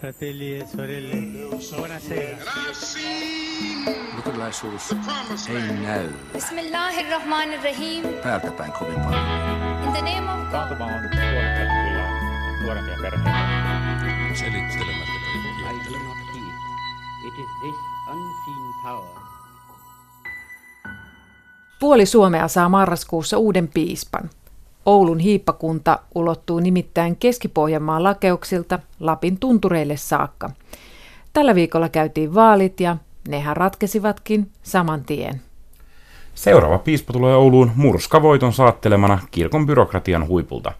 fratelli e sorelle, buonasera. Lutulaisuus ei näy. Bismillahirrahmanirrahim. Päältäpäin kovin paljon. In the name of God. Taantuma on nuorempia perheitä. Selittelemättä kaikkia. I cannot hear. It is this unseen power. Puoli Suomea saa marraskuussa uuden piispan. Oulun hiippakunta ulottuu nimittäin Keski-Pohjanmaan lakeuksilta Lapin tuntureille saakka. Tällä viikolla käytiin vaalit ja nehän ratkesivatkin saman tien. Seuraava piispa tulee Ouluun murskavoiton saattelemana kirkon byrokratian huipulta.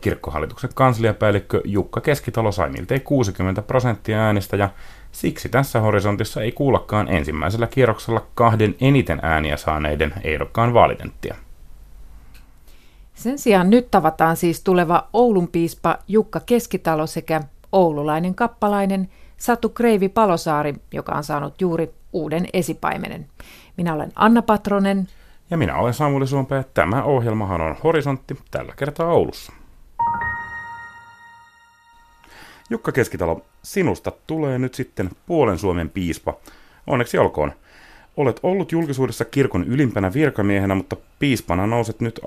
Kirkkohallituksen kansliapäällikkö Jukka Keskitalo sai miltei 60% äänistä ja siksi tässä horisontissa ei kuullakaan ensimmäisellä kierroksella kahden eniten ääniä saaneiden ehdokkaan vaalitenttiä. Sen sijaan nyt tavataan siis tuleva Oulun piispa Jukka Keskitalo sekä oululainen kappalainen Satu Kreivi-Palosaari, joka on saanut juuri uuden esipaimenen. Minä olen Anna Patronen. Ja minä olen Samuli Suonpää. Tämä ohjelmahan on Horisontti, tällä kertaa Oulussa. Jukka Keskitalo, sinusta tulee nyt sitten puolen Suomen piispa. Onneksi olkoon. Olet ollut julkisuudessa kirkon ylimpänä virkamiehenä, mutta piispana nouset nyt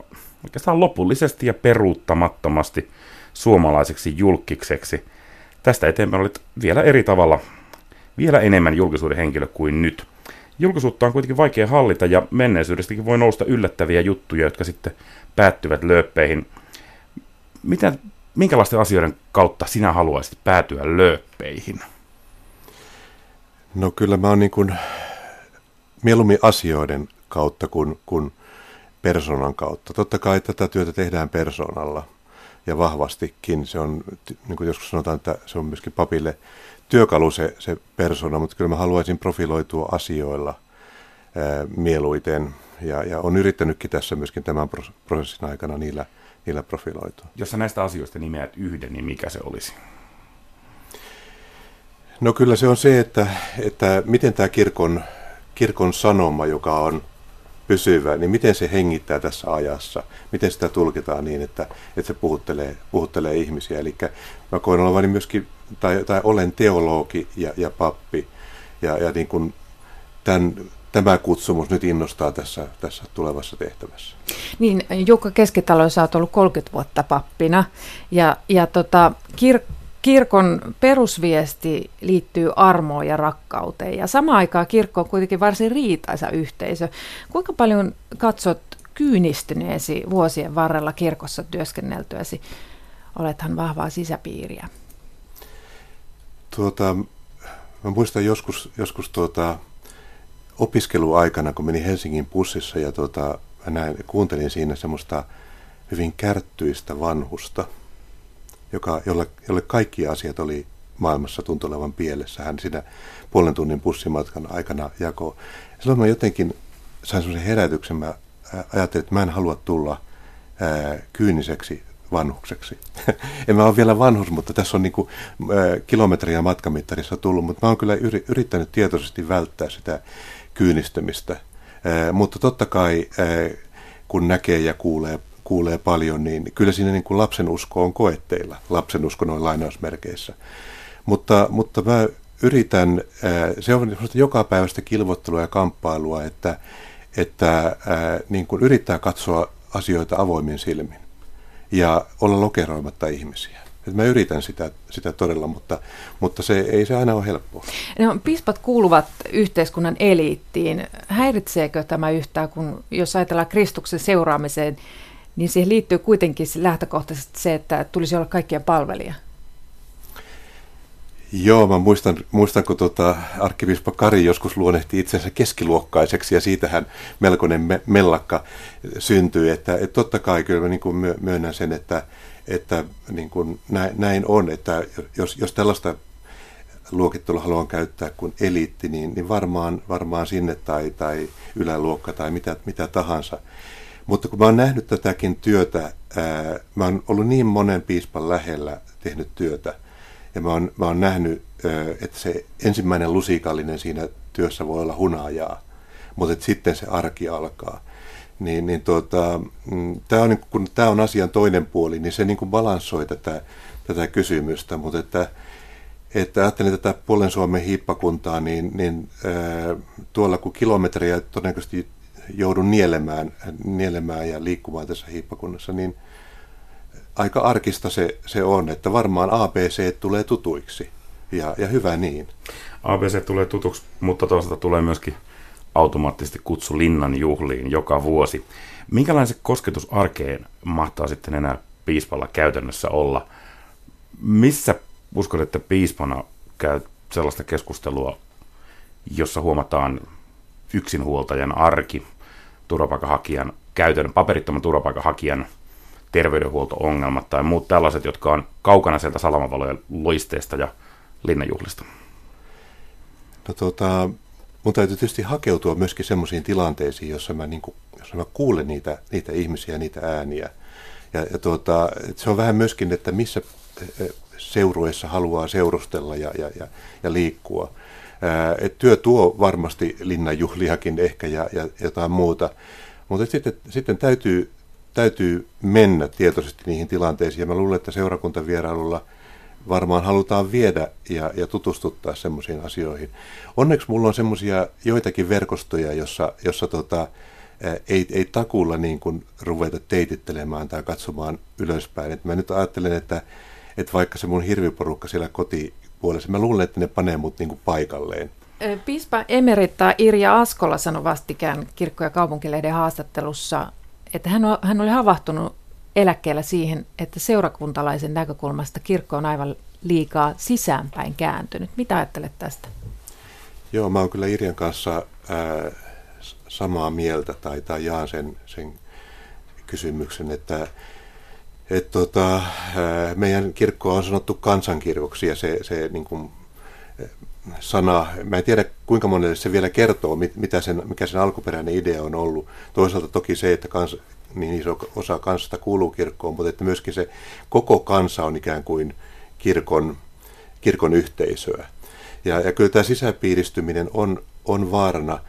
oikeastaan lopullisesti ja peruuttamattomasti suomalaiseksi julkkikseksi. Tästä eteenpäin olet vielä eri tavalla, vielä enemmän julkisuuden henkilö kuin nyt. Julkisuutta on kuitenkin vaikea hallita ja menneisyydestäkin voi nousta yllättäviä juttuja, jotka sitten päättyvät lööppeihin. Minkälaisten asioiden kautta sinä haluaisit päätyä lööppeihin? No kyllä mä oon niin kuin mieluummin asioiden kautta kuin persoonan kautta. Totta kai tätä työtä tehdään persoonalla ja vahvastikin. Se on, niin kuin joskus sanotaan, että se on myöskin papille työkalu se persona, mutta kyllä mä haluaisin profiloitua asioilla mieluiten. Ja on yrittänytkin tässä myöskin tämän prosessin aikana niillä profiloitua. Jos sä näistä asioista nimeät yhden, niin mikä se olisi? No kyllä se on se, että miten tämä kirkon sanoma, joka on pysyvä, niin miten se hengittää tässä ajassa, miten sitä tulkitaan niin, että se puhuttelee ihmisiä. Eli mä koen olevani myöskin, tai olen teologi ja pappi, ja niin kuin tämä kutsumus nyt innostaa tässä tulevassa tehtävässä. Niin, Jukka Keskitalo, sä oot ollut 30 vuotta pappina, ja kirkon perusviesti liittyy armoon ja rakkauteen, ja samaan aikaan kirkko on kuitenkin varsin riitaisa yhteisö. Kuinka paljon katsot kyynistyneesi vuosien varrella kirkossa työskenneltyäsi? Olethan vahvaa sisäpiiriä. Mä muistan joskus opiskeluaikana, kun menin Helsingin bussissa ja kuuntelin siinä semmoista hyvin kärttyistä vanhusta, jolle kaikki asiat oli maailmassa tuntui olevan pielessä. Hän siinä puolen tunnin bussimatkan aikana jakoi. Silloin mä jotenkin sain semmoisen herätyksen. Mä ajattelin, että mä en halua tulla kyyniseksi vanhukseksi. En mä ole vielä vanhus, mutta tässä on niinku kilometriä matkamittarissa tullut, mutta mä oon kyllä yrittänyt tietoisesti välttää sitä kyynistymistä. Mutta totta kai, kun näkee ja kuulee paljon, niin kyllä siinä niin kuin lapsenusko on koetteilla, lapsenusko noin lainausmerkeissä. Mutta mä yritän, se on jokapäiväistä kilvottelua ja kamppailua, että niin kuin yrittää katsoa asioita avoimin silmin ja olla lokeroimatta ihmisiä. Mä yritän sitä todella, mutta se ei se aina ole helppoa. No, piispat kuuluvat yhteiskunnan eliittiin. Häiritseekö tämä yhtään, kun jos ajatellaan Kristuksen seuraamiseen, niin siihen liittyy kuitenkin lähtökohtaisesti se, että tulisi olla kaikkien palvelija. Joo, mä muistan kun arkkipiispa Kari joskus luonnehti itsensä keskiluokkaiseksi, ja siitähän melkoinen mellakka syntyi. Että totta kai kyllä mä niin kuin myönnän sen, että niin kuin näin on, että jos tällaista luokittelua haluan käyttää kuin eliitti, niin varmaan sinne tai yläluokka tai mitä tahansa. Mutta kun mä oon nähnyt tätäkin työtä, mä oon ollut niin monen piispan lähellä tehnyt työtä, ja mä oon nähnyt, että se ensimmäinen lusikallinen siinä työssä voi olla hunajaa, mutta sitten se arki alkaa. Kun tämä on asian toinen puoli, niin se niin kuin balansoi tätä kysymystä, mutta että että ajattelin tätä puolen Suomen hiippakuntaa, niin tuolla kun kilometrejä todennäköisesti joudun nielemään ja liikkumaan tässä hiippakunnassa, niin aika arkista se on, että varmaan ABC tulee tutuiksi ja hyvä niin. ABC tulee tutuksi, mutta toisaalta tulee myöskin automaattisesti kutsu linnan juhliin joka vuosi. Minkälainen se kosketus arkeen mahtaa sitten enää piispalla käytännössä olla? Missä uskon, että piispana käy sellaista keskustelua, jossa huomataan yksinhuoltajan arki, turvapaikanhakijan käytännön, paperittoman turvapaikanhakijan terveydenhuolto-ongelmat tai muut tällaiset, jotka on kaukana sieltä salamavalojen loisteesta ja linnanjuhlista? No mun täytyy tietysti hakeutua myöskin semmoisiin tilanteisiin, jossa mä kuulen niitä ihmisiä, niitä ääniä. Ja se on vähän myöskin, että missä seurueessa haluaa seurustella ja liikkua. Työ tuo varmasti linnanjuhliakin ehkä ja jotain muuta, mutta sitten täytyy mennä tietoisesti niihin tilanteisiin. Ja mä luulen, että seurakuntavierailulla varmaan halutaan viedä ja tutustuttaa semmoisiin asioihin. Onneksi mulla on semmoisia joitakin verkostoja, jossa ei takuulla niin kuin ruveta teitittelemään tai katsomaan ylöspäin. Et mä nyt ajattelen, että vaikka se mun hirviporukka siellä kotipuolessa, mä luulen, että ne panee mut niin kuin paikalleen. Piispa emerita Irja Askola sanoi vastikään Kirkko- ja kaupunkilehden haastattelussa, että hän oli havahtunut eläkkeellä siihen, että seurakuntalaisen näkökulmasta kirkko on aivan liikaa sisäänpäin kääntynyt. Mitä ajattelet tästä? Joo, mä oon kyllä Irjan kanssa samaa mieltä tai jaan sen kysymyksen, että meidän kirkkoa on sanottu kansankirkoksi ja se niin kuin sana, mä en tiedä kuinka monelle se vielä kertoo, mikä sen alkuperäinen idea on ollut. Toisaalta toki se, että niin iso osa kansasta kuuluu kirkkoon, mutta että myöskin se koko kansa on ikään kuin kirkon yhteisöä. Ja kyllä tämä sisäpiiristyminen on vaarana.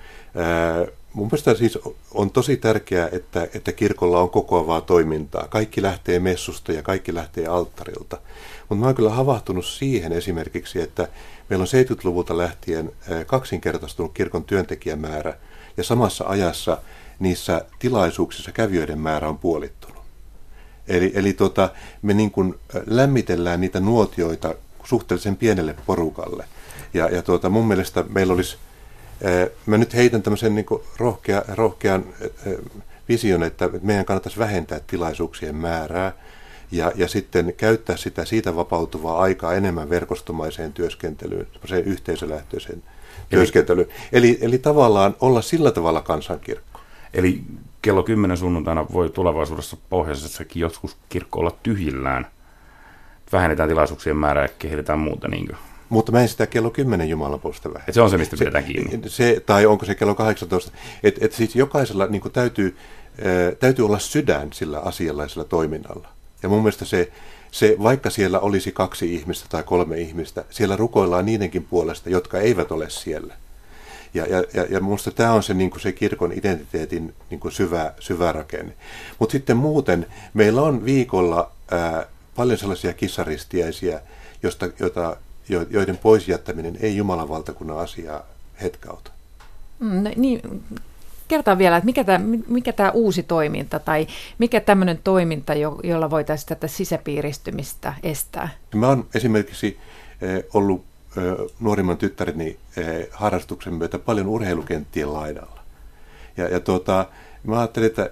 Mun mielestä siis on tosi tärkeää, että kirkolla on kokoavaa toimintaa. Kaikki lähtee messusta ja kaikki lähtee alttarilta. Mutta mä oon kyllä havahtunut siihen esimerkiksi, että meillä on 70-luvulta lähtien kaksinkertaistunut kirkon työntekijämäärä ja samassa ajassa niissä tilaisuuksissa kävijöiden määrä on puolittunut. Eli me niin kuin lämmitellään niitä nuotioita suhteellisen pienelle porukalle. Ja mun mielestä meillä olisi, mä nyt heitän tämmöisen niin kuin rohkean vision, että meidän kannattaisi vähentää tilaisuuksien määrää ja sitten käyttää sitä siitä vapautuvaa aikaa enemmän verkostomaiseen työskentelyyn, semmoiseen yhteisölähtöiseen työskentelyyn. Eli tavallaan olla sillä tavalla kansankirkko. Eli kello 10 sunnuntaina voi tulevaisuudessa pohjoisessakin joskus kirkko olla tyhjillään. Vähennetään tilaisuuksien määrää ja kehitetään muuta. Niin kuin. Mutta mä en sitä kello 10 jumalanpalvelusta vähennä. Se on se, mistä pidetään kiinni. Tai onko se kello 18. Että siis jokaisella niin kuin täytyy olla sydän sillä asialla ja sillä toiminnalla. Ja mun mielestä se, vaikka siellä olisi 2 ihmistä tai 3 ihmistä, siellä rukoillaan niidenkin puolesta, jotka eivät ole siellä. Ja minusta tämä on se, niin kuin se kirkon identiteetin niin kuin syvä rakenne. Mutta sitten muuten meillä on viikolla paljon sellaisia kissaristiäisiä, joiden poisjättäminen ei Jumalan valtakunnan asiaa hetkauta. No, niin, kertaan vielä, että mikä tämä uusi toiminta tai mikä tämmöinen toiminta, jolla voitaisiin tätä sisäpiiristymistä estää? Mä oon esimerkiksi ollut nuorimman tyttäreni harrastuksen myötä paljon urheilukenttien laidalla. Ja mä ajattelin, että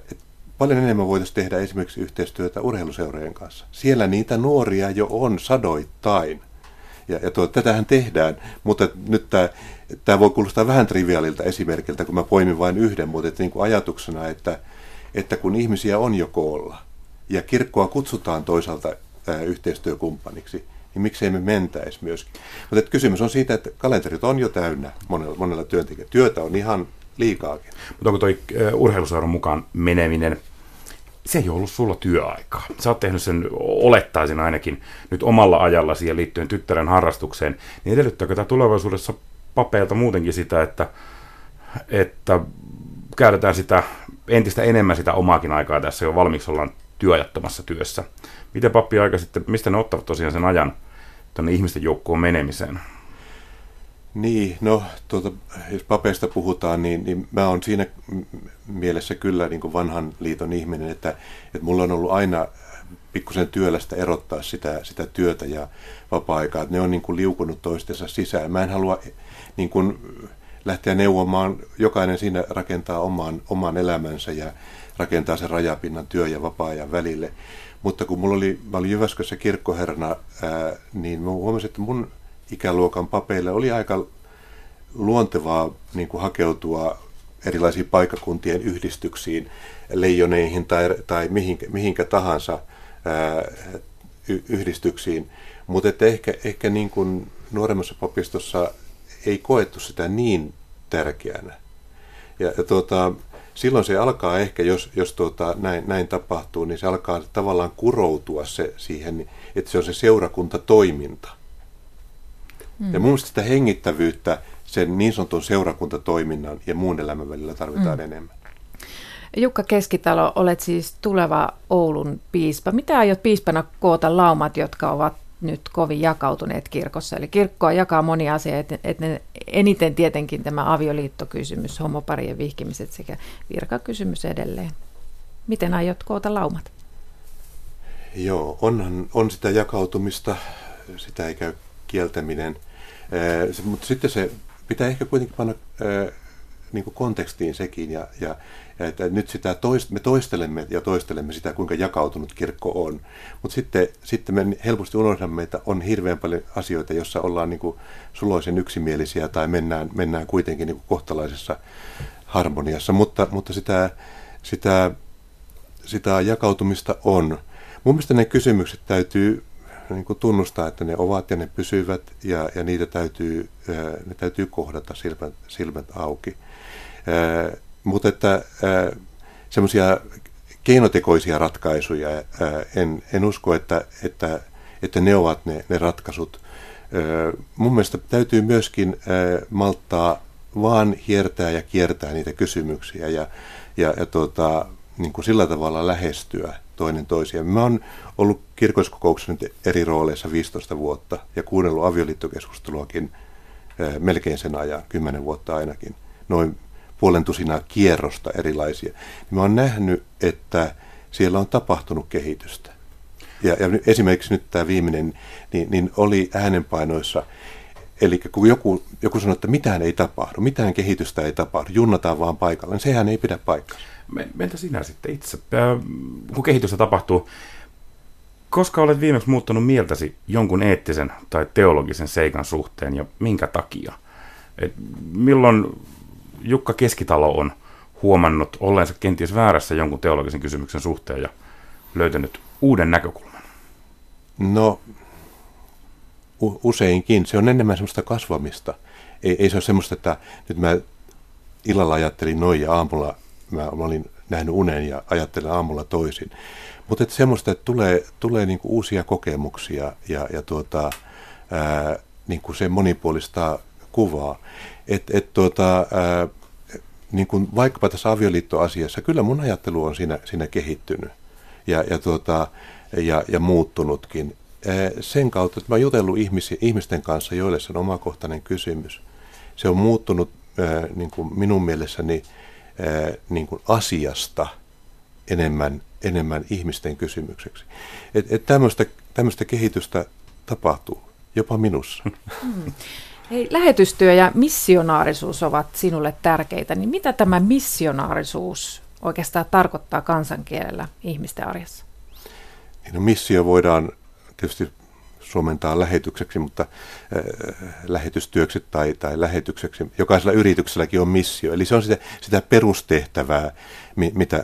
paljon enemmän voitaisiin tehdä esimerkiksi yhteistyötä urheiluseurojen kanssa. Siellä niitä nuoria jo on sadoittain. Tätähän tehdään, mutta nyt tämä voi kuulostaa vähän triviaalilta esimerkiltä, kun mä poimin vain yhden, mutta niin kuin ajatuksena, että kun ihmisiä on jo koolla ja kirkkoa kutsutaan toisaalta yhteistyökumppaniksi, niin miksei me mentäisi myöskin. Mutta kysymys on siitä, että kalenterit on jo täynnä monella työntekijällä. Työtä on ihan liikaakin. Mutta onko toi urheiluseuran mukaan meneminen, se ei ollut sulla työaikaa. Sä oot tehnyt sen, olettaisin ainakin, nyt omalla ajalla siihen liittyen tyttären harrastukseen. Niin edellyttääkö tämä tulevaisuudessa papeilta muutenkin sitä, että käydetään sitä entistä enemmän sitä omaakin aikaa tässä, jo valmiiksi ollaan työajattomassa työssä. Miten pappi aika sitten, mistä ne ottavat tosiaan sen ajan tänne ihmisten joukkoon menemiseen? Niin, no jos papeista puhutaan, niin mä oon siinä mielessä kyllä niin kuin vanhan liiton ihminen, että mulla on ollut aina pikkusen työlästä erottaa sitä työtä ja vapaa-aikaa, että ne on niin kuin liukunut toistensa sisään. Mä en halua niin kuin lähteä neuvomaan, jokainen siinä rakentaa oman elämänsä ja rakentaa sen rajapinnan työ- ja vapaa-ajan välille. Mutta kun mä olin Jyväskylässä kirkkoherrana, niin mä huomasin, että mun ikäluokan papeille oli aika luontevaa niin kuin hakeutua erilaisiin paikkakuntien yhdistyksiin, leijoneihin tai mihinkä tahansa yhdistyksiin. Mutta ehkä niin kuin nuoremmassa papistossa ei koettu sitä niin tärkeänä. Ja silloin se alkaa ehkä, jos näin tapahtuu, niin se alkaa tavallaan kuroutua se siihen, että se on se seurakuntatoiminta. Ja mun mielestä sitä hengittävyyttä sen niin sanotun seurakuntatoiminnan ja muun elämän välillä tarvitaan enemmän. Jukka Keskitalo, olet siis tuleva Oulun piispa. Mitä aiot piispana koota laumat, jotka ovat nyt kovin jakautuneet kirkossa? Eli kirkkoa jakaa monia asioita, eniten tietenkin tämä avioliittokysymys, homoparien vihkimiset sekä virkakysymys edelleen. Miten aiot koota laumat? Joo, on sitä jakautumista, sitä ei käy kieltäminen, mutta sitten se pitää ehkä kuitenkin panna niin kuin kontekstiin sekin, ja että nyt sitä me toistelemme sitä, kuinka jakautunut kirkko on, mutta sitten me helposti unohdamme, että on hirveän paljon asioita, joissa ollaan niin kuin suloisen yksimielisiä tai mennään kuitenkin niin kuin kohtalaisessa harmoniassa, mutta sitä jakautumista on. Mun mielestä ne kysymykset täytyy niin kuin tunnustaa, että ne ovat ja ne pysyvät, ja niitä täytyy kohdata silmät auki. Mutta että semmoisia keinotekoisia ratkaisuja en usko, että ne ovat ne ratkaisut. Mun mielestä täytyy myöskin malttaa vaan hiertää ja kiertää niitä kysymyksiä ja niin kuin sillä tavalla lähestyä toinen toisiaan. Mä oon ollut kirkolliskokouksen eri rooleissa 15 vuotta ja kuunnellut avioliittokeskusteluakin melkein sen ajan, 10 vuotta ainakin, noin puolentusinaa kierrosta erilaisia. Mä oon nähnyt, että siellä on tapahtunut kehitystä. Ja esimerkiksi nyt tämä viimeinen niin oli äänenpainoissa. Eli kun joku sanoo, että mitään ei tapahdu, mitään kehitystä ei tapahdu, junnataan vaan paikalla, niin sehän ei pidä paikkaa. Entä sinä sitten itse, kun kehitystä tapahtuu, koska olet viimeksi muuttanut mieltäsi jonkun eettisen tai teologisen seikan suhteen ja minkä takia? Milloin Jukka Keskitalo on huomannut olleensa kenties väärässä jonkun teologisen kysymyksen suhteen ja löytänyt uuden näkökulman? No, useinkin. Se on enemmän semmoista kasvamista. Ei se ole semmoista, että nyt mä illalla ajattelin noin ja aamulla mä olin nähnyt unen ja ajattelen aamulla toisin. Mutta että semmoista, että tulee niinku uusia kokemuksia ja niinku se monipuolistaa kuvaa. Niinku vaikkapa tässä avioliittoasiassa, kyllä mun ajattelu on siinä kehittynyt ja muuttunutkin. Sen kautta, että mä oon jutellut ihmisten kanssa, joille se on omakohtainen kysymys. Se on muuttunut niin kuin minun mielessäni niin kuin asiasta enemmän ihmisten kysymykseksi. Tämmöistä kehitystä tapahtuu jopa minussa. Hei, lähetystyö ja missionaarisuus ovat sinulle tärkeitä. Niin mitä tämä missionaarisuus oikeastaan tarkoittaa kansankielellä ihmisten arjessa? No, missio voidaan tietysti suomentaa lähetykseksi, mutta lähetystyöksi tai lähetykseksi. Jokaisella yritykselläkin on missio, eli se on sitä perustehtävää,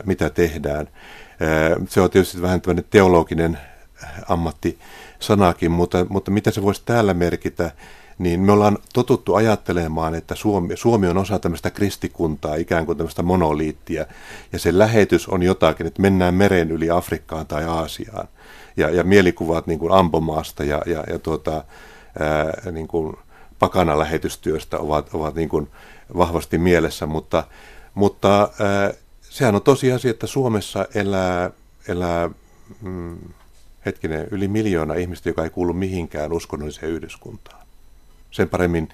mitä tehdään. Se on tietysti vähän tämmöinen teologinen ammattisanakin, mutta mitä se voisi täällä merkitä, niin me ollaan totuttu ajattelemaan, että Suomi on osa tämmöistä kristikuntaa, ikään kuin tämmöistä monoliittia, ja se lähetys on jotakin, että mennään meren yli Afrikkaan tai Aasiaan. Ja mielikuvat niin kuin ampomaasta niin kuin pakanalähetystyöstä ovat niin kuin vahvasti mielessä, mutta sehän on tosiasia, että Suomessa elää hetkinen, yli 1 miljoonaa ihmistä, joka ei kuulu mihinkään uskonnolliseen yhdyskuntaan. Sen paremmin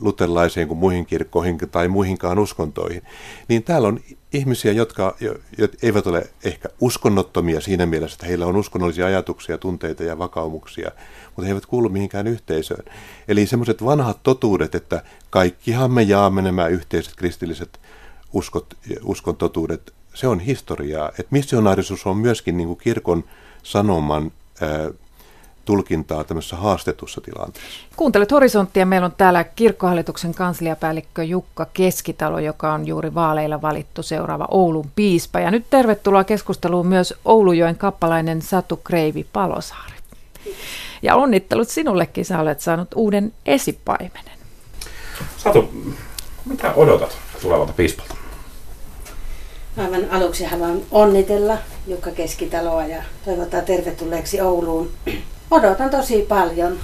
luterilaisiin kuin muihin kirkkoihin tai muihinkaan uskontoihin. Niin täällä on ihmisiä, jotka eivät ole ehkä uskonnottomia siinä mielessä, että heillä on uskonnollisia ajatuksia, tunteita ja vakaumuksia, mutta he eivät kuulu mihinkään yhteisöön. Eli semmoiset vanhat totuudet, että kaikkihan me jaamme nämä yhteiset kristilliset uskontotuudet, se on historiaa. Et missionaarisuus on myöskin niin kuin kirkon sanoman tulkintaa tämmöisessä haastetussa tilanteessa. Kuuntelet Horisonttia. Meillä on täällä Kirkkohallituksen kansliapäällikkö Jukka Keskitalo, joka on juuri vaaleilla valittu seuraava Oulun piispa. Ja nyt tervetuloa keskusteluun myös Oulujoen kappalainen Satu Kreivi-Palosaari. Ja onnittelut sinullekin, sä olet saanut uuden esipaimenen. Satu, mitä odotat tulevalta piispalta? Aivan aluksi haluan onnitella Jukka Keskitaloa ja toivottaa tervetulleeksi Ouluun. Odotan tosi paljon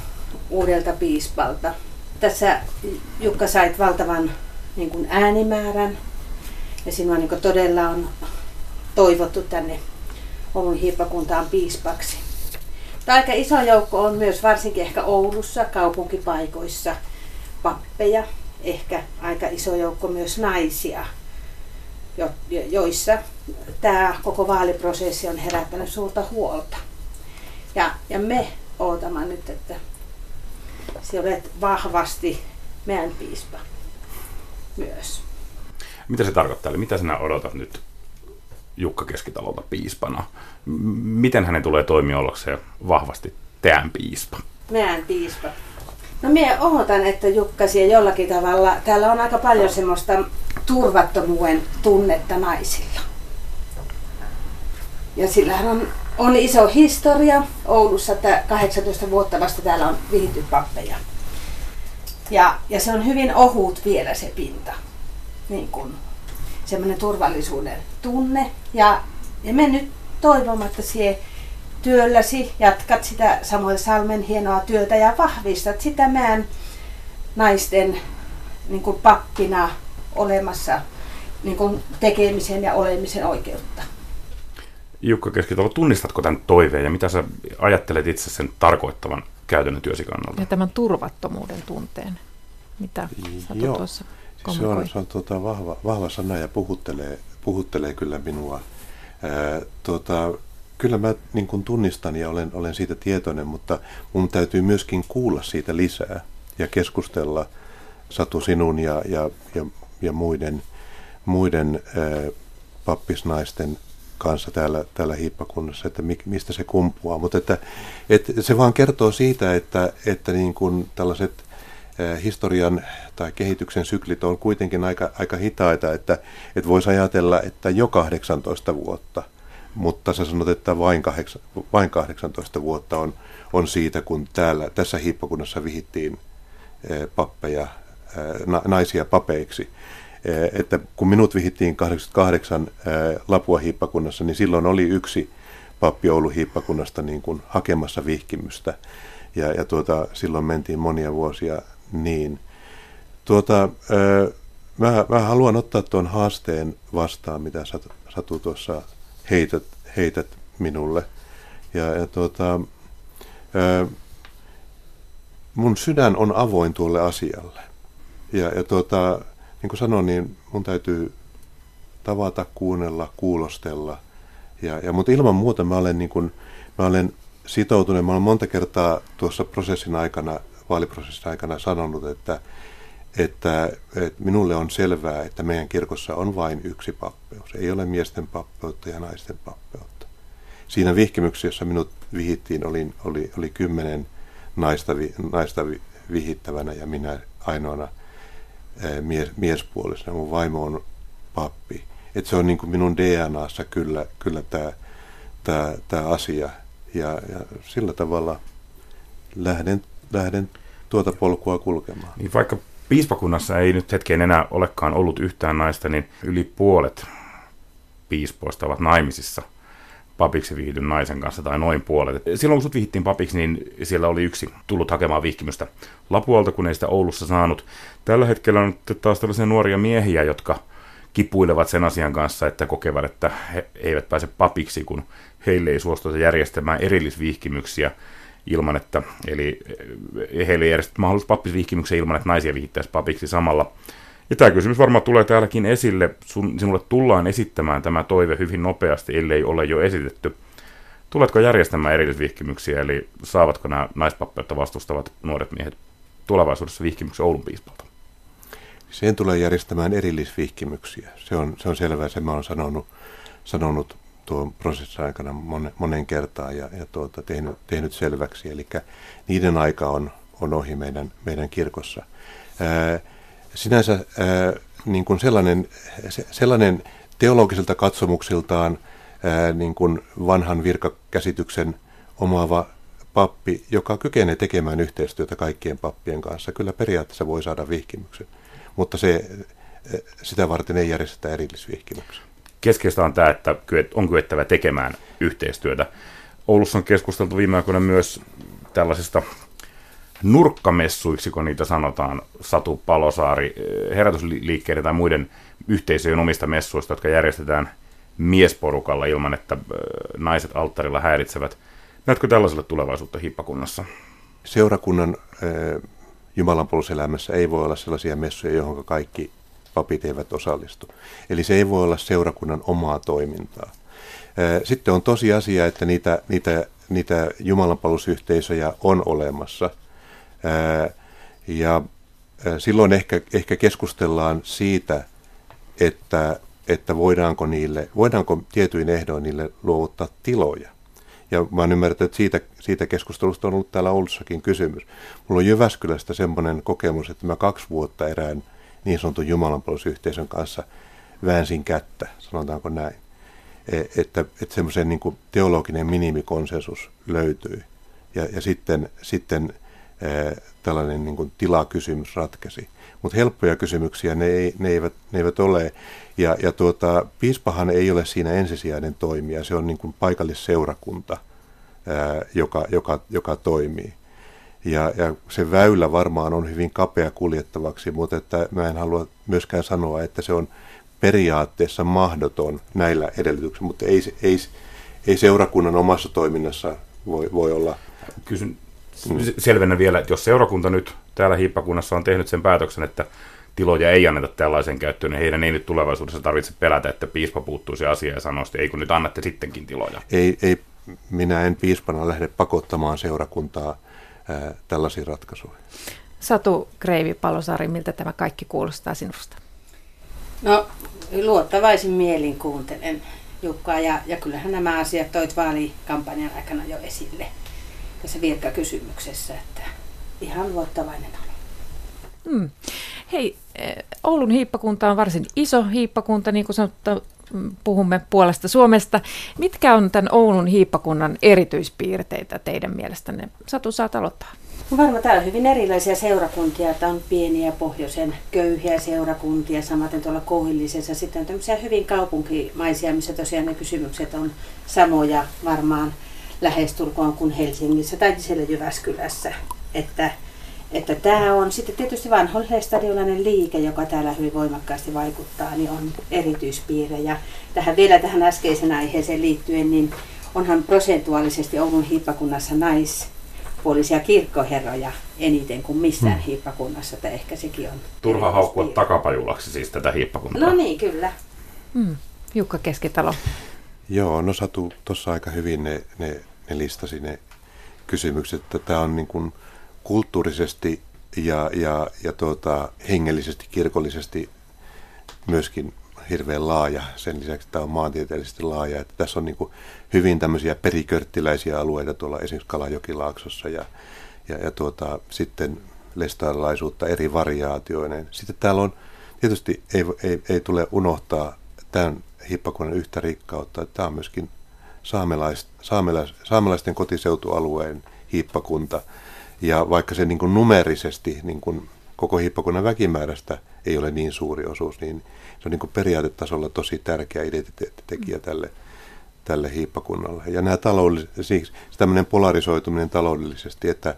uudelta piispalta. Tässä Jukka sait valtavan niin kuin äänimäärän ja sinua niin kuin todella on toivottu tänne Oulun hiippakuntaan piispaksi. Aika iso joukko on myös varsinkin ehkä Oulussa, kaupunkipaikoissa, pappeja, ehkä aika iso joukko myös naisia, joissa tämä koko vaaliprosessi on herättänyt suurta huolta. Ja me odotamme nyt, että sinä olet vahvasti meidän piispa myös. Mitä se tarkoittaa? Eli mitä sinä odotat nyt Jukka Keskitalolta piispana? Miten hänen tulee toimia ollakseen vahvasti teidän piispa? Meidän piispa. No minä odotan, että Jukka siellä jollakin tavalla, täällä on aika paljon semmoista turvattomuuden tunnetta naisilla. Ja sillähän on iso historia Oulussa, että 18 vuotta vasta täällä on vihitty pappeja. Ja se on hyvin ohut vielä se pinta, niin kuin semmoinen turvallisuuden tunne. Ja me nyt toivomme, että siellä työlläsi jatkat sitä Samuel Salmen hienoa työtä ja vahvistat sitä meidän naisten niin kuin pappina olemassa niin kuin tekemisen ja olemisen oikeutta. Jukka Keskitalo, tunnistatko tämän toiveen ja mitä sä ajattelet itse sen tarkoittavan käytännön työsi kannalta? Ja tämän turvattomuuden tunteen, mitä Satu tuossa kommentoi. Se on vahva sana ja puhuttelee kyllä minua. Kyllä mä niin kuin tunnistan ja olen siitä tietoinen, mutta mun täytyy myöskin kuulla siitä lisää ja keskustella Satu sinun ja muiden pappisnaisten kanssa täällä hiippakunnassa, että mistä se kumpuaa. Mutta että se vaan kertoo siitä, että niin kuin tällaiset historian tai kehityksen syklit on kuitenkin aika hitaita, että voisi ajatella, että jo 18 vuotta. Mutta sä sanot, että vain 18 vuotta on siitä, kun tässä hiippakunnassa vihittiin pappeja, naisia papeiksi. Että kun minut vihittiin 88 Lapua hiippakunnassa, niin silloin oli yksi pappi Oulun hiippakunnasta niin kuin hakemassa vihkimystä. Ja silloin mentiin monia vuosia niin. Mä haluan ottaa tuon haasteen vastaan, mitä Satu tuossa heität minulle. Mun sydän on avoin tuolle asialle. Niin kuin sanoin, niin mun täytyy tavata, kuunnella, kuulostella. Mutta ilman muuta mä olen sitoutunut. Mä olen monta kertaa tuossa vaaliprosessin aikana sanonut, että minulle on selvää, että meidän kirkossa on vain yksi pappeus. Ei ole miesten pappeutta ja naisten pappeutta. Siinä vihkimyksessä, jossa minut vihittiin, oli 10 naista vihittävänä ja minä ainoana miespuolisena. Mun vaimo on pappi. Et se on niin kuin minun DNAssa kyllä tämä asia. Ja sillä tavalla lähden tuota polkua kulkemaan. Niin vaikka piispakunnassa ei nyt hetkeen enää olekaan ollut yhtään naista, niin yli puolet piispoista ovat naimisissa papiksi vihdyn naisen kanssa, tai noin puolet. Silloin kun sut vihittiin papiksi, niin siellä oli yksi tullut hakemaan vihkimystä Lapualta, kun ei sitä Oulussa saanut. Tällä hetkellä on taas tällaisia nuoria miehiä, jotka kipuilevat sen asian kanssa, että kokevat, että he eivät pääse papiksi, kun heille ei suostuta järjestämään erillisvihkimyksiä ilman, että eli heille ei järjestetä mahdollisuus pappisvihkimykseen ilman, että naisia vihittäisiin papiksi samalla. Ja tämä kysymys varmaan tulee täälläkin esille. Sinulle tullaan esittämään tämä toive hyvin nopeasti, ellei ole jo esitetty. Tuletko järjestämään erillisvihkimyksiä, eli saavatko nämä naispappeutta vastustavat nuoret miehet tulevaisuudessa vihkimyksen Oulun piispalta? Sen tulee järjestämään erillisvihkimyksiä. Se on selvää, sen mä olen sanonut tuon prosessin aikana monen kertaan ja tehnyt selväksi. Eli niiden aika on ohi meidän kirkossa. Sinänsä niin kuin sellainen teologiselta katsomuksiltaan niin kuin vanhan virkakäsityksen omaava pappi, joka kykenee tekemään yhteistyötä kaikkien pappien kanssa, kyllä periaatteessa voi saada vihkimyksen, mutta sitä varten ei järjestetä erillisvihkimyksiä. Keskeistä on tämä, että on kyettävä tekemään yhteistyötä. Oulussa on keskusteltu viime aikoina myös tällaisista nurkkamessuiksi, kun niitä sanotaan, Satu Palosaari, herätysliikkeiden tai muiden yhteisöjen omista messuista, jotka järjestetään miesporukalla ilman, että naiset alttarilla häiritsevät. Näetkö tällaiselle tulevaisuutta hiippakunnassa? Seurakunnan jumalanpalveluselämässä ei voi olla sellaisia messuja, johon kaikki papit eivät osallistu. Eli se ei voi olla seurakunnan omaa toimintaa. Sitten on tosiasia, että niitä jumalanpalvelusyhteisöjä on olemassa. Ja silloin ehkä keskustellaan siitä, että voidaanko tietyin ehdoin niille luovuttaa tiloja. Ja mä oon ymmärtänyt, että siitä keskustelusta on ollut täällä Oulussakin kysymys. Mulla on Jyväskylästä semmoinen kokemus, että mä 2 vuotta erään niin sanotun jumalanpalvelusyhteisön kanssa väänsin kättä, sanotaanko näin. Että semmoisen niin kuin teologinen minimikonsensus löytyi. Ja sitten tällainen niin kuin tilakysymys ratkesi. Mutta helppoja kysymyksiä ne eivät ole. Ja piispahan ei ole siinä ensisijainen toimija. Se on niin kuin paikallisseurakunta, joka toimii. Ja se väylä varmaan on hyvin kapea kuljettavaksi, mutta että mä en halua myöskään sanoa, että se on periaatteessa mahdoton näillä edellytyksillä, mutta ei seurakunnan omassa toiminnassa voi olla. Kysyn selvennä vielä, että jos seurakunta nyt täällä hiippakunnassa on tehnyt sen päätöksen, että tiloja ei anneta tällaisen käyttöön, niin heidän ei nyt tulevaisuudessa tarvitse pelätä, että piispa puuttuisi asiaan ja sanoisi, että ei kun nyt annatte sittenkin tiloja. Ei, minä en piispana lähde pakottamaan seurakuntaa tällaisiin ratkaisuihin. Satu Kreivi-Palosaari, miltä tämä kaikki kuulostaa sinusta? No, luottavaisin mielin kuuntelen Jukkaa ja kyllähän nämä asiat toit vaalikampanjan aikana jo esille tässä virkkakysymyksessä, että ihan luottavainen olen. Hei, Oulun hiippakunta on varsin iso hiippakunta, niin kuin sanottu, puhumme puolesta Suomesta. Mitkä on tämän Oulun hiippakunnan erityispiirteitä teidän mielestänne? Satu, saat aloittaa. No varmaan täällä on hyvin erilaisia seurakuntia, että on pieniä pohjoisen köyhiä seurakuntia, samaten tuolla koillisessa. Sitten on tämmöisiä hyvin kaupunkimaisia, missä tosiaan ne kysymykset on samoja varmaan lähestulkoon kuin Helsingissä tai siellä Jyväskylässä. Että tämä on sitten tietysti vanhoilhestadiolainen liike, joka täällä hyvin voimakkaasti vaikuttaa, niin on erityispiirre. Ja tähän äskeisen aiheeseen liittyen, niin onhan prosentuaalisesti Oulun hiippakunnassa naispuolisia kirkkoherroja eniten kuin missään hiippakunnassa, tai ehkä sekin on. Turha haukkua takapajulaksi siis tätä hiippakuntaa. No niin, kyllä. Jukka Keskitalo. Joo, no Satu tuossa aika hyvin ne listasi ne kysymykset, että tämä on niin kuin kulttuurisesti ja hengellisesti, kirkollisesti myöskin hirveän laaja. Sen lisäksi tämä on maantieteellisesti laaja. Että tässä on niin kuin hyvin tämmöisiä perikörttiläisiä alueita tuolla esimerkiksi Kalajokilaaksossa ja sitten lestadiolaisuutta eri variaatioineen. Sitten täällä on, tietysti ei tule unohtaa tämän hiippakunnan yhtä rikkautta, että tämä on myöskin saamelaisten kotiseutualueen hiippakunta. Ja vaikka se niin kuin numerisesti niin kuin koko hiippakunnan väkimäärästä ei ole niin suuri osuus, niin se on niin kuin periaatetasolla tosi tärkeä identiteettitekijä tälle hiippakunnalle. Ja nämä siksi tämmöinen polarisoituminen taloudellisesti, että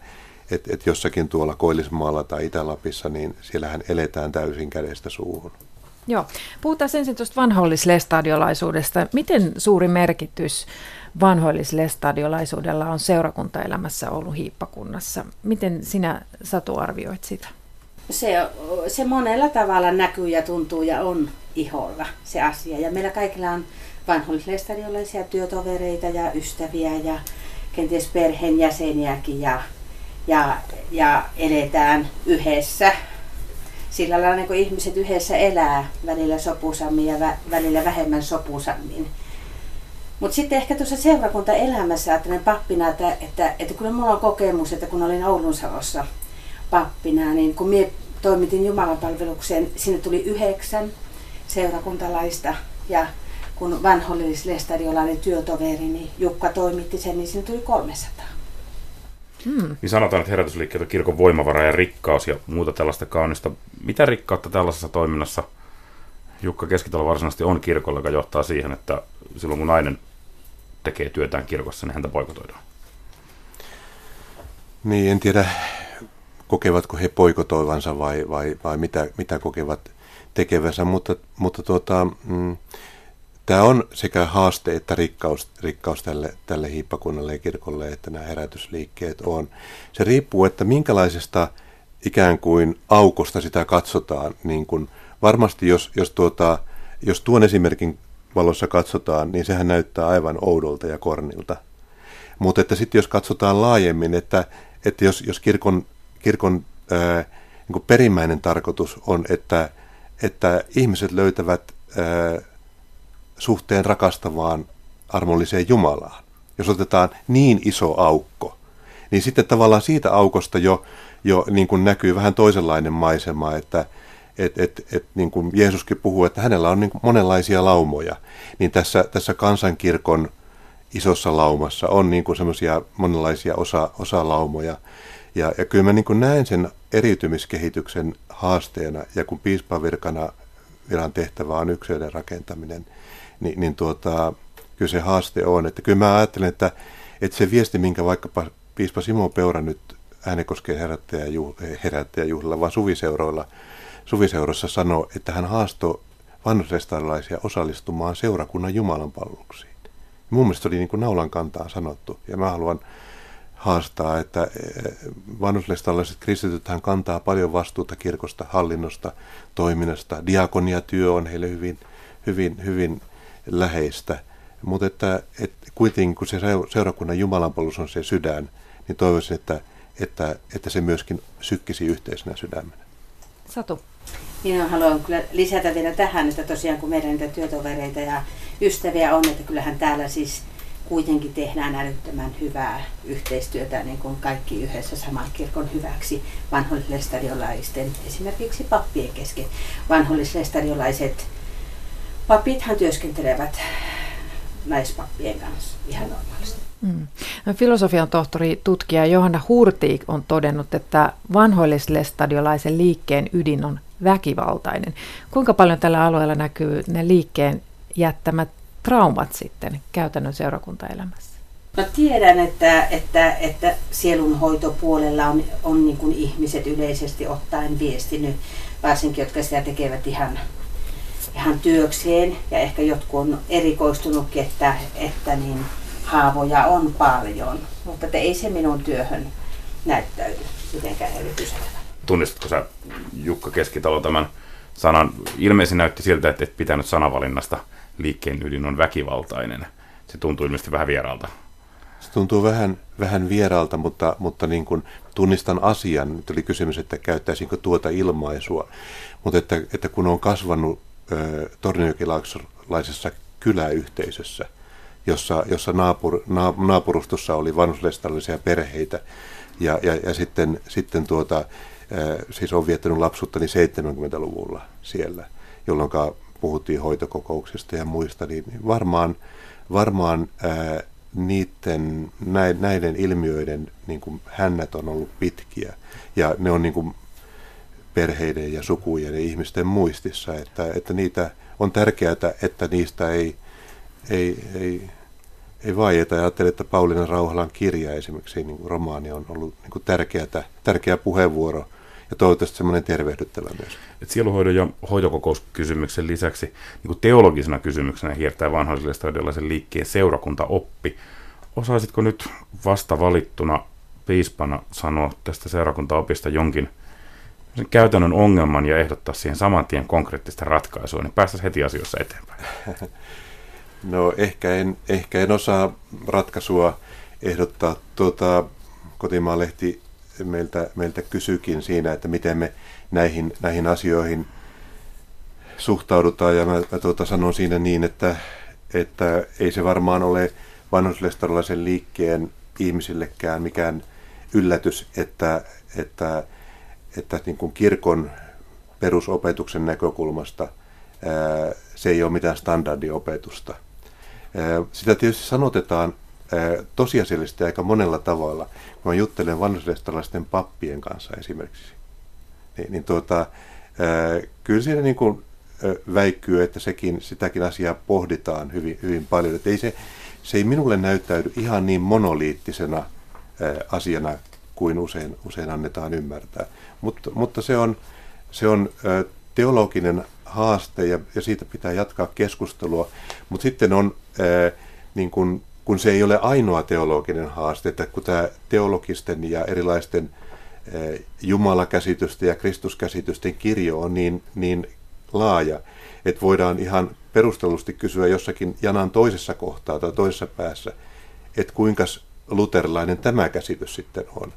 jossakin tuolla Koillismaalla tai Itä-Lapissa, niin siellähän eletään täysin kädestä suuhun. Joo. Puhutaan ensin tuosta vanhoillislestadiolaisuudesta. Miten suuri merkitys vanhoillislestadiolaisuudella on seurakuntaelämässä Oulun hiippakunnassa? Miten sinä, Satu, arvioit sitä? Se monella tavalla näkyy ja tuntuu ja on iholla se asia. Ja meillä kaikilla on vanhoillislestadiolaisia työtovereita ja ystäviä ja kenties perheenjäseniäkin ja eletään yhdessä. Sillä lailla, kun ihmiset yhdessä elää, välillä sopusammin ja välillä vähemmän sopusammin. Mutta sitten ehkä tuossa seurakuntaelämässä ajattelen pappina, että kyllä mulla on kokemus, että kun olin Oulunsalossa pappina, niin kun minä toimitin jumalanpalvelukseen, sinne tuli 9 seurakuntalaista ja kun vanhoillislestadiolainen työtoveri, niin Jukka toimitti sen, niin sinne tuli 300. Niin sanotaan, että herätysliikkeet on kirkon voimavara ja rikkaus ja muuta tällaista kaunista. Mitä rikkautta tällaisessa toiminnassa Jukka Keskitalo varsinaisesti on kirkolla, joka johtaa siihen, että silloin kun nainen tekee työtään kirkossa, niin häntä boikotoidaan? Niin, en tiedä, kokevatko he boikotoivansa vai mitä kokevat tekevänsä, mutta tämä on sekä haaste että rikkaus tälle hiippakunnalle ja kirkolle, että nämä herätysliikkeet on. Se riippuu, että minkälaisesta ikään kuin aukosta sitä katsotaan. Niin kun varmasti jos tuon esimerkin valossa katsotaan, niin sehän näyttää aivan oudolta ja kornilta. Mutta että sitten jos katsotaan laajemmin, että jos kirkon niin kun perimmäinen tarkoitus on, että ihmiset löytävät suhteen rakastavaan armolliseen Jumalaan. Jos otetaan niin iso aukko, niin sitten tavallaan siitä aukosta jo niin kuin näkyy vähän toisenlainen maisema, että niin kuin Jeesuskin puhuu, että hänellä on niin kuin monenlaisia laumoja, niin tässä kansankirkon isossa laumassa on niin kuin semmoisia monenlaisia osalaumoja. Ja kyllä mä niin kuin näen sen eriytymiskehityksen haasteena, ja kun piispan viran tehtävä on yksilöiden rakentaminen, niin kyllä se haaste on. Että kyllä mä ajattelen, että se viesti, minkä vaikkapa piispa Simo Peura nyt Äänekosken herättäjäjuhlilla, vaan suviseurossa sanoo, että hän haastoi vanhoillislestadiolaisia osallistumaan seurakunnan jumalanpalveluksiin. Mun mielestä se oli niin kuin naulan kantaan sanottu, ja mä haluan haastaa, että vanhoillislestadiolaiset kristitythän kantaa paljon vastuuta kirkosta, hallinnosta, toiminnasta. Diakoniatyö on heille hyvin läheistä, mutta että kuitenkin kun se seurakunnan jumalanpalvelus on se sydän, niin toivoisin, että se myöskin sykkisi yhteisenä sydämenä. Satu. Minä haluan kyllä lisätä vielä tähän, että tosiaan kun meillä niitä työtovereita ja ystäviä on, että kyllähän täällä siis kuitenkin tehdään älyttömän hyvää yhteistyötä, niin kuin kaikki yhdessä saman kirkon hyväksi vanhoillislestadiolaisten, esimerkiksi pappien kesken. Vanhoillislestadiolaiset papithan työskentelevät naispappien kanssa ihan normaalisti. No, filosofian tohtori, tutkija Johanna Hurtig on todennut, että vanhoillislestadiolaisen liikkeen ydin on väkivaltainen. Kuinka paljon tällä alueella näkyy ne liikkeen jättämät traumat sitten käytännön seurakuntaelämässä? No, tiedän, että sielunhoitopuolella on niin kuin ihmiset yleisesti ottaen viestinyt, varsinkin jotka sitä tekevät ihan työkseen, ja ehkä jotkut on erikoistunutkin, että niin haavoja on paljon, mutta ei se minun työhön näyttäydy mitenkään erityisesti. Tunnistatko sä, Jukka Keskitalo, tämän sanan? Ilmeisesti näytti siltä, että et pitänyt sanavalinnasta. Liikkeen ydin on väkivaltainen. Se tuntuu ilmeisesti vähän vieraalta. Se tuntuu vähän vieraalta, mutta niin kuin tunnistan asian. Nyt oli kysymys, että käyttäisinkö tuota ilmaisua. Mutta että kun on kasvanut torniojokilaaksollaisessa kyläyhteisössä, jossa naapurustossa oli vanhoillislestadiolaisia perheitä, ja sitten on viettänyt lapsuuttani 70-luvulla siellä, jolloin puhuttiin hoitokokouksista ja muista, niin varmaan niiden, näiden ilmiöiden niin kuin hännät on ollut pitkiä, ja ne on niin kuin perheiden ja sukujen ja ihmisten muistissa, että niitä on tärkeää, että niistä ei vaieta. Ja ajattelen, että Pauliina Rauhalan kirja esimerkiksi, niin kuin romaani, on ollut niin kuin tärkeä puheenvuoro ja toivottavasti semmoinen tervehdyttävä myös. Et sielunhoidon ja hoitokokouskysymyksen lisäksi niin kuin teologisena kysymyksenä hiertää vanhoillisilaislaisen liikkeen seurakuntaoppi. Osaisitko nyt vasta valittuna piispana sanoa tästä seurakuntaopista jonkin käytännön ongelman ja ehdottaa siihen saman tien konkreettista ratkaisua, niin päästäisiin heti asioissa eteenpäin? No ehkä en osaa ratkaisua ehdottaa. Kotimaalehti meiltä kysyykin siinä, että miten me näihin asioihin suhtaudutaan. Ja mä sanon siinä niin, että ei se varmaan ole vanhoillisilaislaisen liikkeen ihmisillekään mikään yllätys, että niin kuin kirkon perusopetuksen näkökulmasta se ei ole mitään standardiopetusta. Sitä tietysti sanotetaan tosiasiallisesti aika monella tavalla. Kun mä juttelen vanhoillisilaislaisten pappien kanssa esimerkiksi, kyllä siinä niin kuin väikkyy, että sitäkin asiaa pohditaan hyvin, hyvin paljon. Että se ei minulle näyttäydy ihan niin monoliittisena asiana kuin usein annetaan ymmärtää. Mutta se on teologinen haaste ja siitä pitää jatkaa keskustelua. Mutta sitten on, niin kun se ei ole ainoa teologinen haaste, että kun tämä teologisten ja erilaisten jumalakäsitysten ja kristuskäsitysten kirjo on niin laaja, että voidaan ihan perustellusti kysyä jossakin janan toisessa kohtaa tai toisessa päässä, että kuinka luterilainen tämä käsitys sitten on.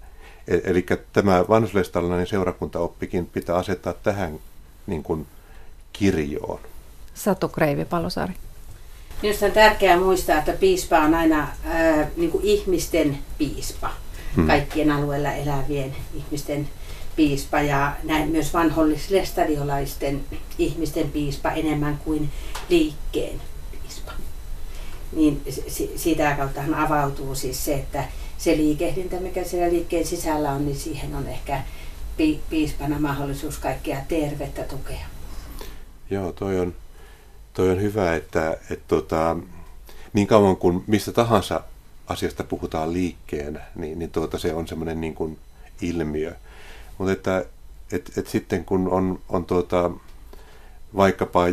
Eli tämä vanhoillisilaislainen seurakuntaoppikin pitää asettaa tähän niin kuin kirjoon. Satu Kreivi-Palosaari. Minusta on tärkeää muistaa, että piispa on aina niin kuin ihmisten piispa, kaikkien alueella elävien ihmisten piispa ja näin myös vanhoillisilaislaisten ihmisten piispa enemmän kuin liikkeen piispa. Niin siitä kauttahan avautuu siis se, että se liikehdintä, mikä siellä liikkeen sisällä on, niin siihen on ehkä piispana mahdollisuus kaikkea tervettä tukea. Joo, toi on hyvä, että niin kauan kuin mistä tahansa asiasta puhutaan liikkeenä, niin se on semmoinen niin kuin ilmiö. Mutta että sitten kun on vaikkapa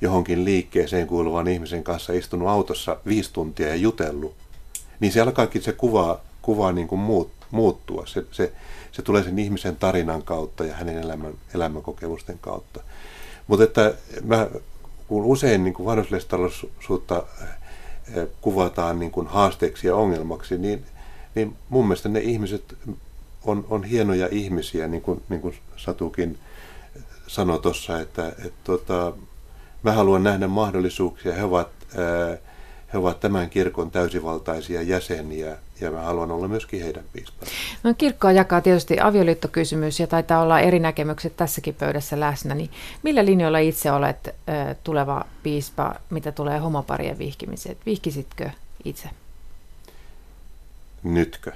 johonkin liikkeeseen kuuluvan ihmisen kanssa istunut autossa 5 tuntia ja jutellut, niin se alkaakin se kuva niin kuin muuttua. Se tulee sen ihmisen tarinan kautta ja hänen elämänkokemusten kautta. Mutta että kun usein niin kuin vanhoillisilaislaisuutta kuvataan niin kuin haasteeksi ja ongelmaksi, niin mun mielestä ne ihmiset on hienoja ihmisiä, niin kuin Satukin sanoi tuossa, että mä haluan nähdä mahdollisuuksia. He ovat tämän kirkon täysivaltaisia jäseniä ja mä haluan olla myöskin heidän piispansa. No, kirkkoa jakaa tietysti avioliittokysymys ja taitaa olla eri näkemykset tässäkin pöydässä läsnä. Niin millä linjoilla itse olet tuleva piispa, mitä tulee homoparien vihkimiseen? Vihkisitkö itse? Nytkö?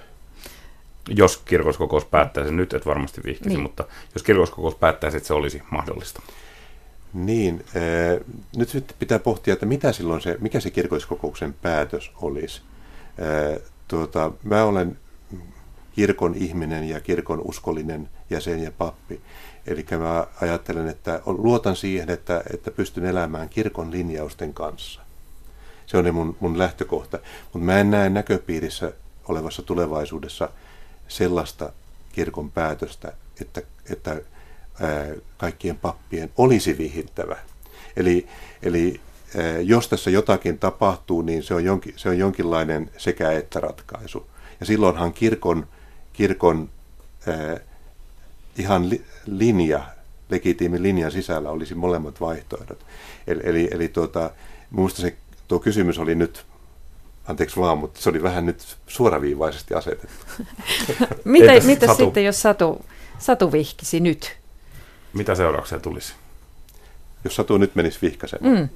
Jos kirkolliskokous päättäisi nyt, et varmasti vihkisi, niin. Mutta jos kirkolliskokous päättäisi, että se olisi mahdollista. Niin, nyt sitten pitää pohtia, että mikä se kirkolliskokouksen päätös olisi. Mä olen kirkon ihminen ja kirkon uskollinen jäsen ja pappi. Eli mä ajattelen, että luotan siihen, että pystyn elämään kirkon linjausten kanssa. Se on ne mun lähtökohta. Mutta mä en näe näköpiirissä olevassa tulevaisuudessa sellaista kirkon päätöstä, että kaikkien pappien olisi vihittävä. Eli jos tässä jotakin tapahtuu, niin se on jonkinlainen sekä että ratkaisu. Ja silloinhan kirkon ihan legitiimin linjan sisällä olisi molemmat vaihtoehdot. Eli minusta se tuo kysymys oli nyt, anteeksi vaan, mutta se oli vähän nyt suoraviivaisesti asetettu. Mitä sitten, jos Satu vihkisi nyt? Mitä seurauksia tulisi? Jos Satu nyt menisi vihkaisemaan.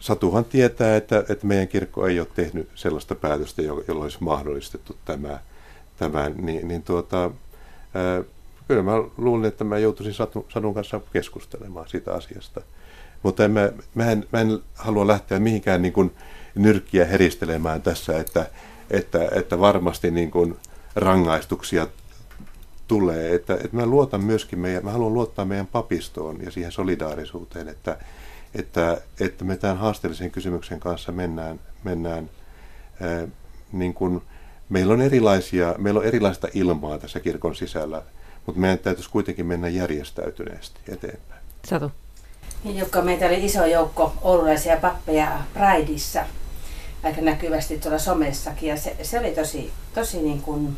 Satuhan tietää, että meidän kirkko ei ole tehnyt sellaista päätöstä, jolla olisi mahdollistettu tämä kyllä mä luulen, että mä joutuisin Satun kanssa keskustelemaan siitä asiasta. Mutta mä en halua lähteä mihinkään niin kuin nyrkkiä heristelemään tässä, että että varmasti niin kuin rangaistuksia tulee. Että mä luotan myöskin mä haluan luottaa meidän papistoon ja siihen solidaarisuuteen, että me tämän haasteellisen kysymyksen kanssa mennään niin kuin, meillä on erilaista ilmaa tässä kirkon sisällä, mutta meidän täytyisi kuitenkin mennä järjestäytyneesti eteenpäin. Satu. Niin, Jukka, meitä oli iso joukko oululaisia pappeja Prideissa, aika näkyvästi tuolla somessakin, ja se oli tosi niin kuin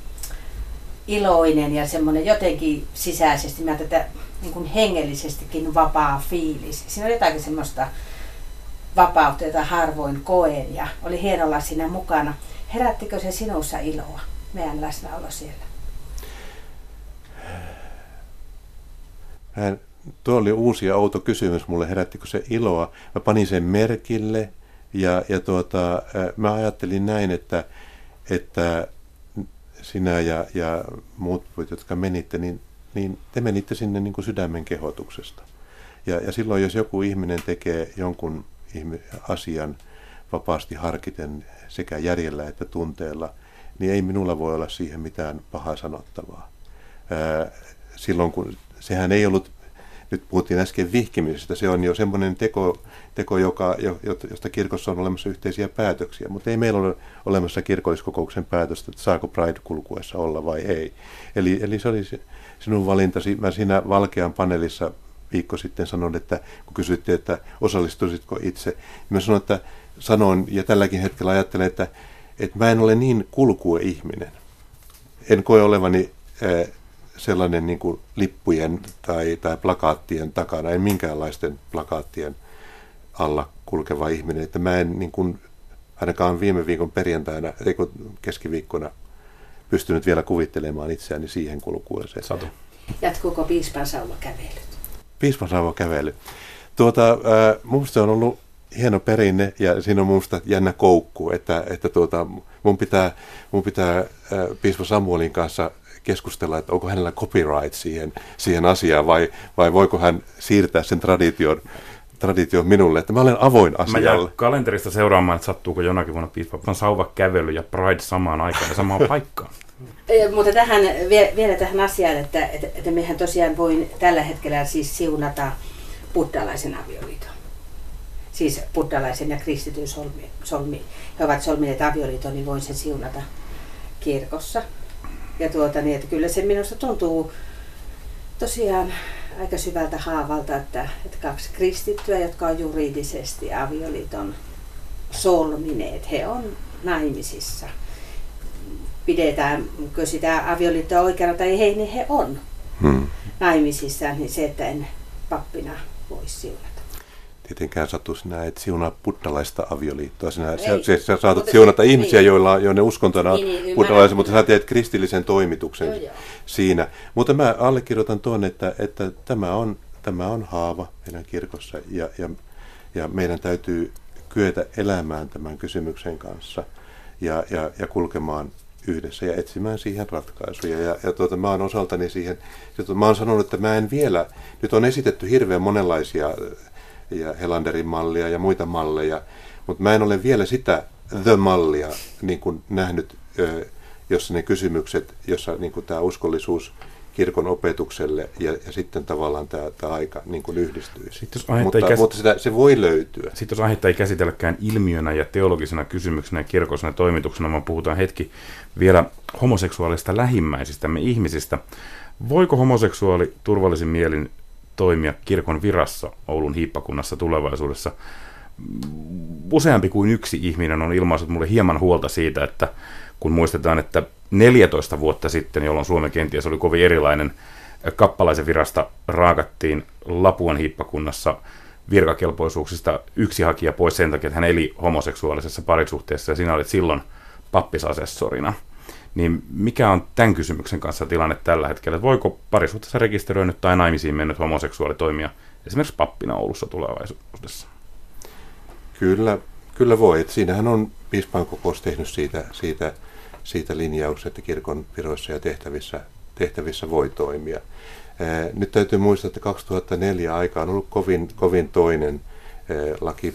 iloinen ja semmoinen jotenkin sisäisesti, mä tätä niin kuin hengellisestikin vapaa fiilis. Siinä oli jotakin semmoista vapautta, jota harvoin koen, ja oli hieno olla siinä mukana. Herättikö se sinussa iloa, meidän läsnäolo siellä? Tuo oli uusi ja outo kysymys mulle, herättikö se iloa. Mä panin sen merkille ja mä ajattelin näin, että sinä ja muut, jotka menitte, niin te menitte sinne niin kuin sydämen kehotuksesta. Ja silloin, jos joku ihminen tekee jonkun asian vapaasti harkiten sekä järjellä että tunteella, niin ei minulla voi olla siihen mitään pahaa sanottavaa. Silloin kun sehän ei ollut, nyt puhuttiin äsken vihkimisestä, se on jo semmoinen teko josta kirkossa on olemassa yhteisiä päätöksiä, mutta ei meillä ole olemassa kirkolliskokouksen päätöstä, että saako Pride-kulkuessa olla vai ei. Eli se oli sinun valintasi. Mä siinä Valkean paneelissa viikko sitten sanon, että kun kysyttiin, että osallistuisitko itse, niin mä sanoin ja tälläkin hetkellä ajattelen, että mä en ole niin kulkueihminen. En koe olevani sellainen niin kuin lippujen tai plakaattien takana, en minkäänlaisten plakaattien alla kulkeva ihminen. Että mä en niin kuin, ainakaan viime viikon perjantaina, keskiviikkona, pystynyt vielä kuvittelemaan itseäni siihen kulkueeseen. Satu. Jatkuuko piispan sauvakävelyt? Piispan sauvakävely. Minusta se on ollut hieno perinne, ja siinä on minusta jännä koukku, että mun pitää piispa Samuelin kanssa keskustella, että onko hänellä copyright siihen asiaan vai voiko hän siirtää sen tradition minulle, että mä olen avoin asialle. Mä jään kalenterista seuraamaan, että sattuuko jonakin vuonna piispan sauvakävely ja Pride samaan aikaan ja samaan paikkaan. Mutta vielä tähän asiaan, että mehän tosiaan voin tällä hetkellä siis siunata buddhalaisen avioliiton. Siis buddhalaisen ja kristityn he ovat solmineet avioliiton, niin voin sen siunata kirkossa. Ja niin, että kyllä se minusta tuntuu tosiaan aika syvältä haavalta, että kaksi kristittyä, jotka on juridisesti avioliiton solmineet, he on naimisissa. Pidetäänkö sitä avioliittoa oikeana tai ei, niin he on naimisissa, niin se, että en pappina voi siunata. Tietenkään, Satu, sinä et siunaa buddhalaista avioliittoa. Sinä saatat siunata ihmisiä, niin, joiden uskontona on buddhalaisia, mutta sinä teet kristillisen toimituksen siinä. Mutta mä allekirjoitan tuon, että tämä on haava meidän kirkossa, ja meidän täytyy kyetä elämään tämän kysymyksen kanssa ja kulkemaan yhdessä ja etsimään siihen ratkaisuja. Ja mä oon osaltani siihen, mä oon sanonut, että mä en vielä, nyt on esitetty hirveän monenlaisia ja Helanderin mallia ja muita malleja, mutta mä en ole vielä sitä the-mallia niin kuin nähnyt, jossa ne kysymykset, jossa niin kuin tämä uskollisuus kirkon opetukselle ja sitten tavallaan tämä aika niin kuin yhdistyy. Mutta se voi löytyä. Sitten jos aihetta ei käsitelläkään ilmiönä ja teologisena kysymyksenä ja kirkollisena toimituksena, vaan puhutaan hetki vielä homoseksuaalista lähimmäisistämme ihmisistä. Voiko homoseksuaali turvallisin mielin toimia kirkon virassa Oulun hiippakunnassa tulevaisuudessa? Useampi kuin yksi ihminen on ilmaissut mulle hieman huolta siitä, että kun muistetaan, että 14 vuotta sitten, jolloin Suomen kenties oli kovin erilainen, kappalaisen virasta raakattiin Lapuan hiippakunnassa virkakelpoisuuksista yksi hakija pois sen takia, että hän eli homoseksuaalisessa parisuhteessa ja sinä olit silloin pappisasessorina. Niin mikä on tämän kysymyksen kanssa tilanne tällä hetkellä? Että voiko parisuhteessa rekisteröinyt tai naimisiin mennyt homoseksuaali toimia esimerkiksi pappina Oulussa tulevaisuudessa? Kyllä voi. Et siinähän on piispainkokous tehnyt siitä linjaus, että kirkon viroissa ja tehtävissä voi toimia. Nyt täytyy muistaa, että 2004 aika on ollut kovin toinen. Laki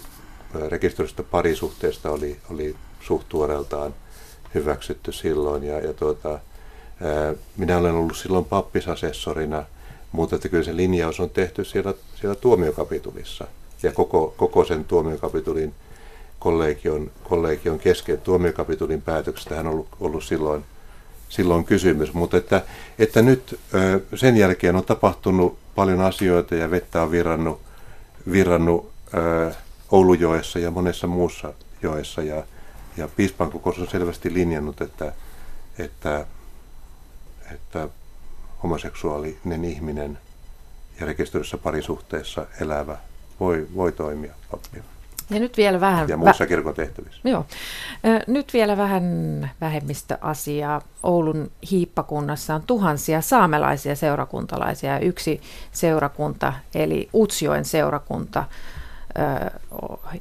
rekisteröidystä parisuhteesta oli suht tuoreeltaan hyväksytty silloin. Minä olen ollut silloin pappisasessorina, mutta että kyllä se linjaus on tehty siellä tuomiokapitulissa ja koko sen tuomiokapitulin kollegion kesken. Tuomiokapitulin päätöksestähän on ollut silloin kysymys, mutta että nyt sen jälkeen on tapahtunut paljon asioita ja vettä on virrannut Oulujoessa ja monessa muussa joessa ja piispan kokous on selvästi linjannut, että homoseksuaalinen ihminen ja rekisteröidyssä parisuhteessa elävä voi toimia pappina. Ja nyt vielä vähän ja muussa kirkon tehtävissä. Joo. Nyt vielä vähän vähemmistöasiaa. Oulun hiippakunnassa on tuhansia saamelaisia seurakuntalaisia ja yksi seurakunta eli Utsjoen seurakunta,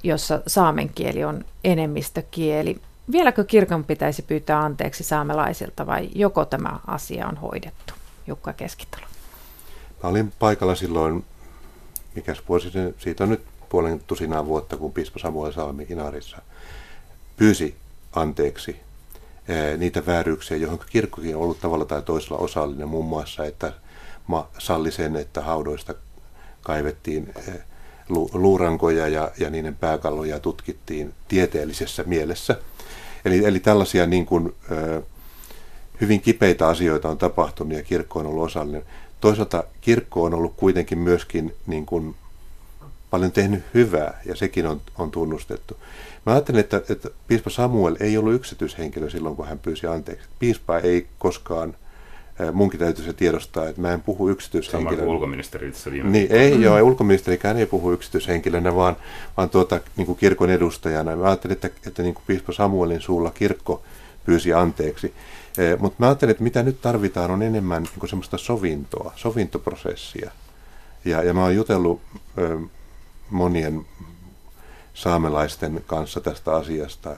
jossa saamen kieli on enemmistökieli. Vieläkö kirkon pitäisi pyytää anteeksi saamelaisilta vai joko tämä asia on hoidettu? Jukka Keskitalo. Mä olin paikalla silloin, mikäs vuosi siitä on nyt puolen tusinaa vuotta, kun piispa Samuel Salmi Inarissa pyysi anteeksi niitä vääryyksiä, johon kirkkokin on ollut tavalla tai toisella osallinen, muun muassa, että salli sen, että haudoista kaivettiin luurankoja ja niiden pääkalloja tutkittiin tieteellisessä mielessä. Eli tällaisia niin kuin, hyvin kipeitä asioita on tapahtunut ja kirkko on ollut osallinen. Toisaalta kirkko on ollut kuitenkin myöskin niin kuin, paljon tehnyt hyvää ja sekin on tunnustettu. Mä ajattelen, että piispa Samuel ei ollut yksityishenkilö silloin, kun hän pyysi anteeksi. Piispa ei koskaan, munkin täytyy se tiedostaa, että mä en puhu yksityishenkilönä. Sama kuin ulkoministeri itse viime niin, ei ulkoministerikään ei puhu yksityishenkilönä, vaan niin kuin kirkon edustajana. Mä ajattelin, että niin kuin piispa Samuelin suulla kirkko pyysi anteeksi. Mutta mä ajattelin, että mitä nyt tarvitaan on enemmän niin kuin semmoista sovintoprosessia. Ja mä oon jutellut monien saamelaisten kanssa tästä asiasta.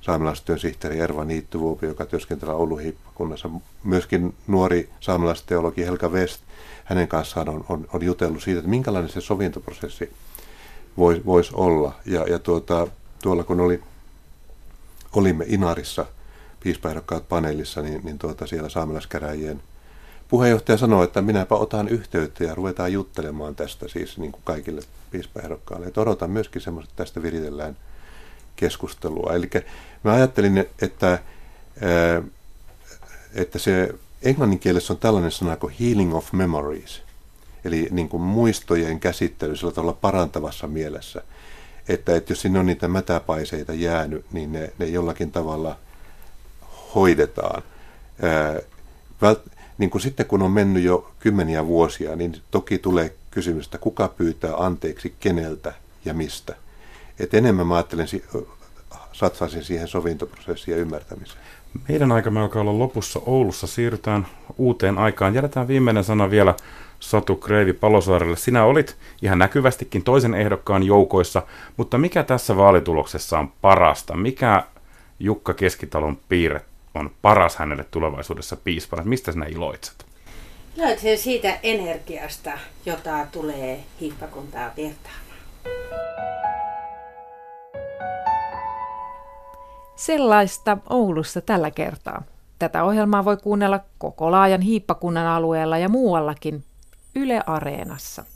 Saamelaistyön sihteeri Erva Niittyvuopio, joka työskentelee Oulun hiippakunnassa. Myöskin nuori saamelaisteologi Helga West, hänen kanssaan on jutellut siitä, että minkälainen se sovintoprosessi voisi olla. Ja tuolla kun olimme Inarissa piispaehdokkaat paneelissa, niin siellä saamelaiskäräjien puheenjohtaja sanoi, että minäpä otan yhteyttä ja ruvetaan juttelemaan tästä siis niin kuin kaikille piispaehdokkaille. Että odotan myöskin semmoiset, että tästä viritellään keskustelua. Eli mä ajattelin, että se englannin kielessä on tällainen sana kuin healing of memories, eli niin kuin muistojen käsittely sillä tavalla parantavassa mielessä. Että jos sinne on niitä mätäpaiseita jäänyt, niin ne jollakin tavalla hoidetaan. Niin kuin sitten kun on mennyt jo kymmeniä vuosia, niin toki tulee kysymystä, kuka pyytää anteeksi keneltä ja mistä. Et enemmän mä ajattelen, satsaisin siihen sovintoprosessiin ja ymmärtämiseen. Meidän aikamme alkaa olla lopussa Oulussa. Siirrytään uuteen aikaan. Jätetään viimeinen sana vielä Satu Kreivi-Palosaarelle. Sinä olit ihan näkyvästikin toisen ehdokkaan joukoissa, mutta mikä tässä vaalituloksessa on parasta? Mikä Jukka Keskitalon piirre on paras hänelle tulevaisuudessa piispana? Mistä sinä iloitset? Iloitsen siitä energiasta, jota tulee hiippakuntaa virtaamaan. Sellaista Oulussa tällä kertaa. Tätä ohjelmaa voi kuunnella koko laajan hiippakunnan alueella ja muuallakin Yle Areenassa.